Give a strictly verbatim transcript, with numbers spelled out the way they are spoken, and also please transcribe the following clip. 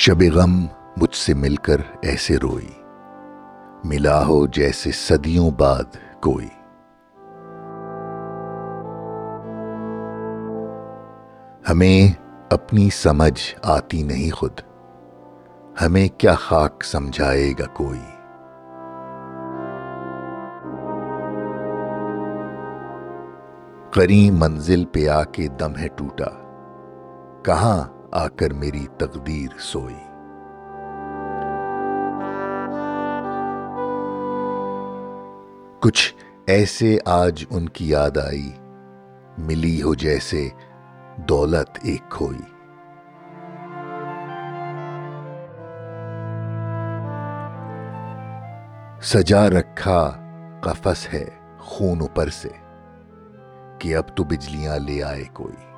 شب غم مجھ سے مل کر ایسے روئی، ملا ہو جیسے صدیوں بعد کوئی۔ ہمیں اپنی سمجھ آتی نہیں خود، ہمیں کیا خاک سمجھائے گا کوئی۔ قریب منزل پہ آ کے دم ہے ٹوٹا، کہاں آ کر میری تقدیر سوئی۔ کچھ ایسے آج ان کی یاد آئی، ملی ہو جیسے دولت ایک کھوئی۔ سجا رکھا قفس ہے خون اوپر سے، کہ اب تو بجلیاں لے آئے کوئی۔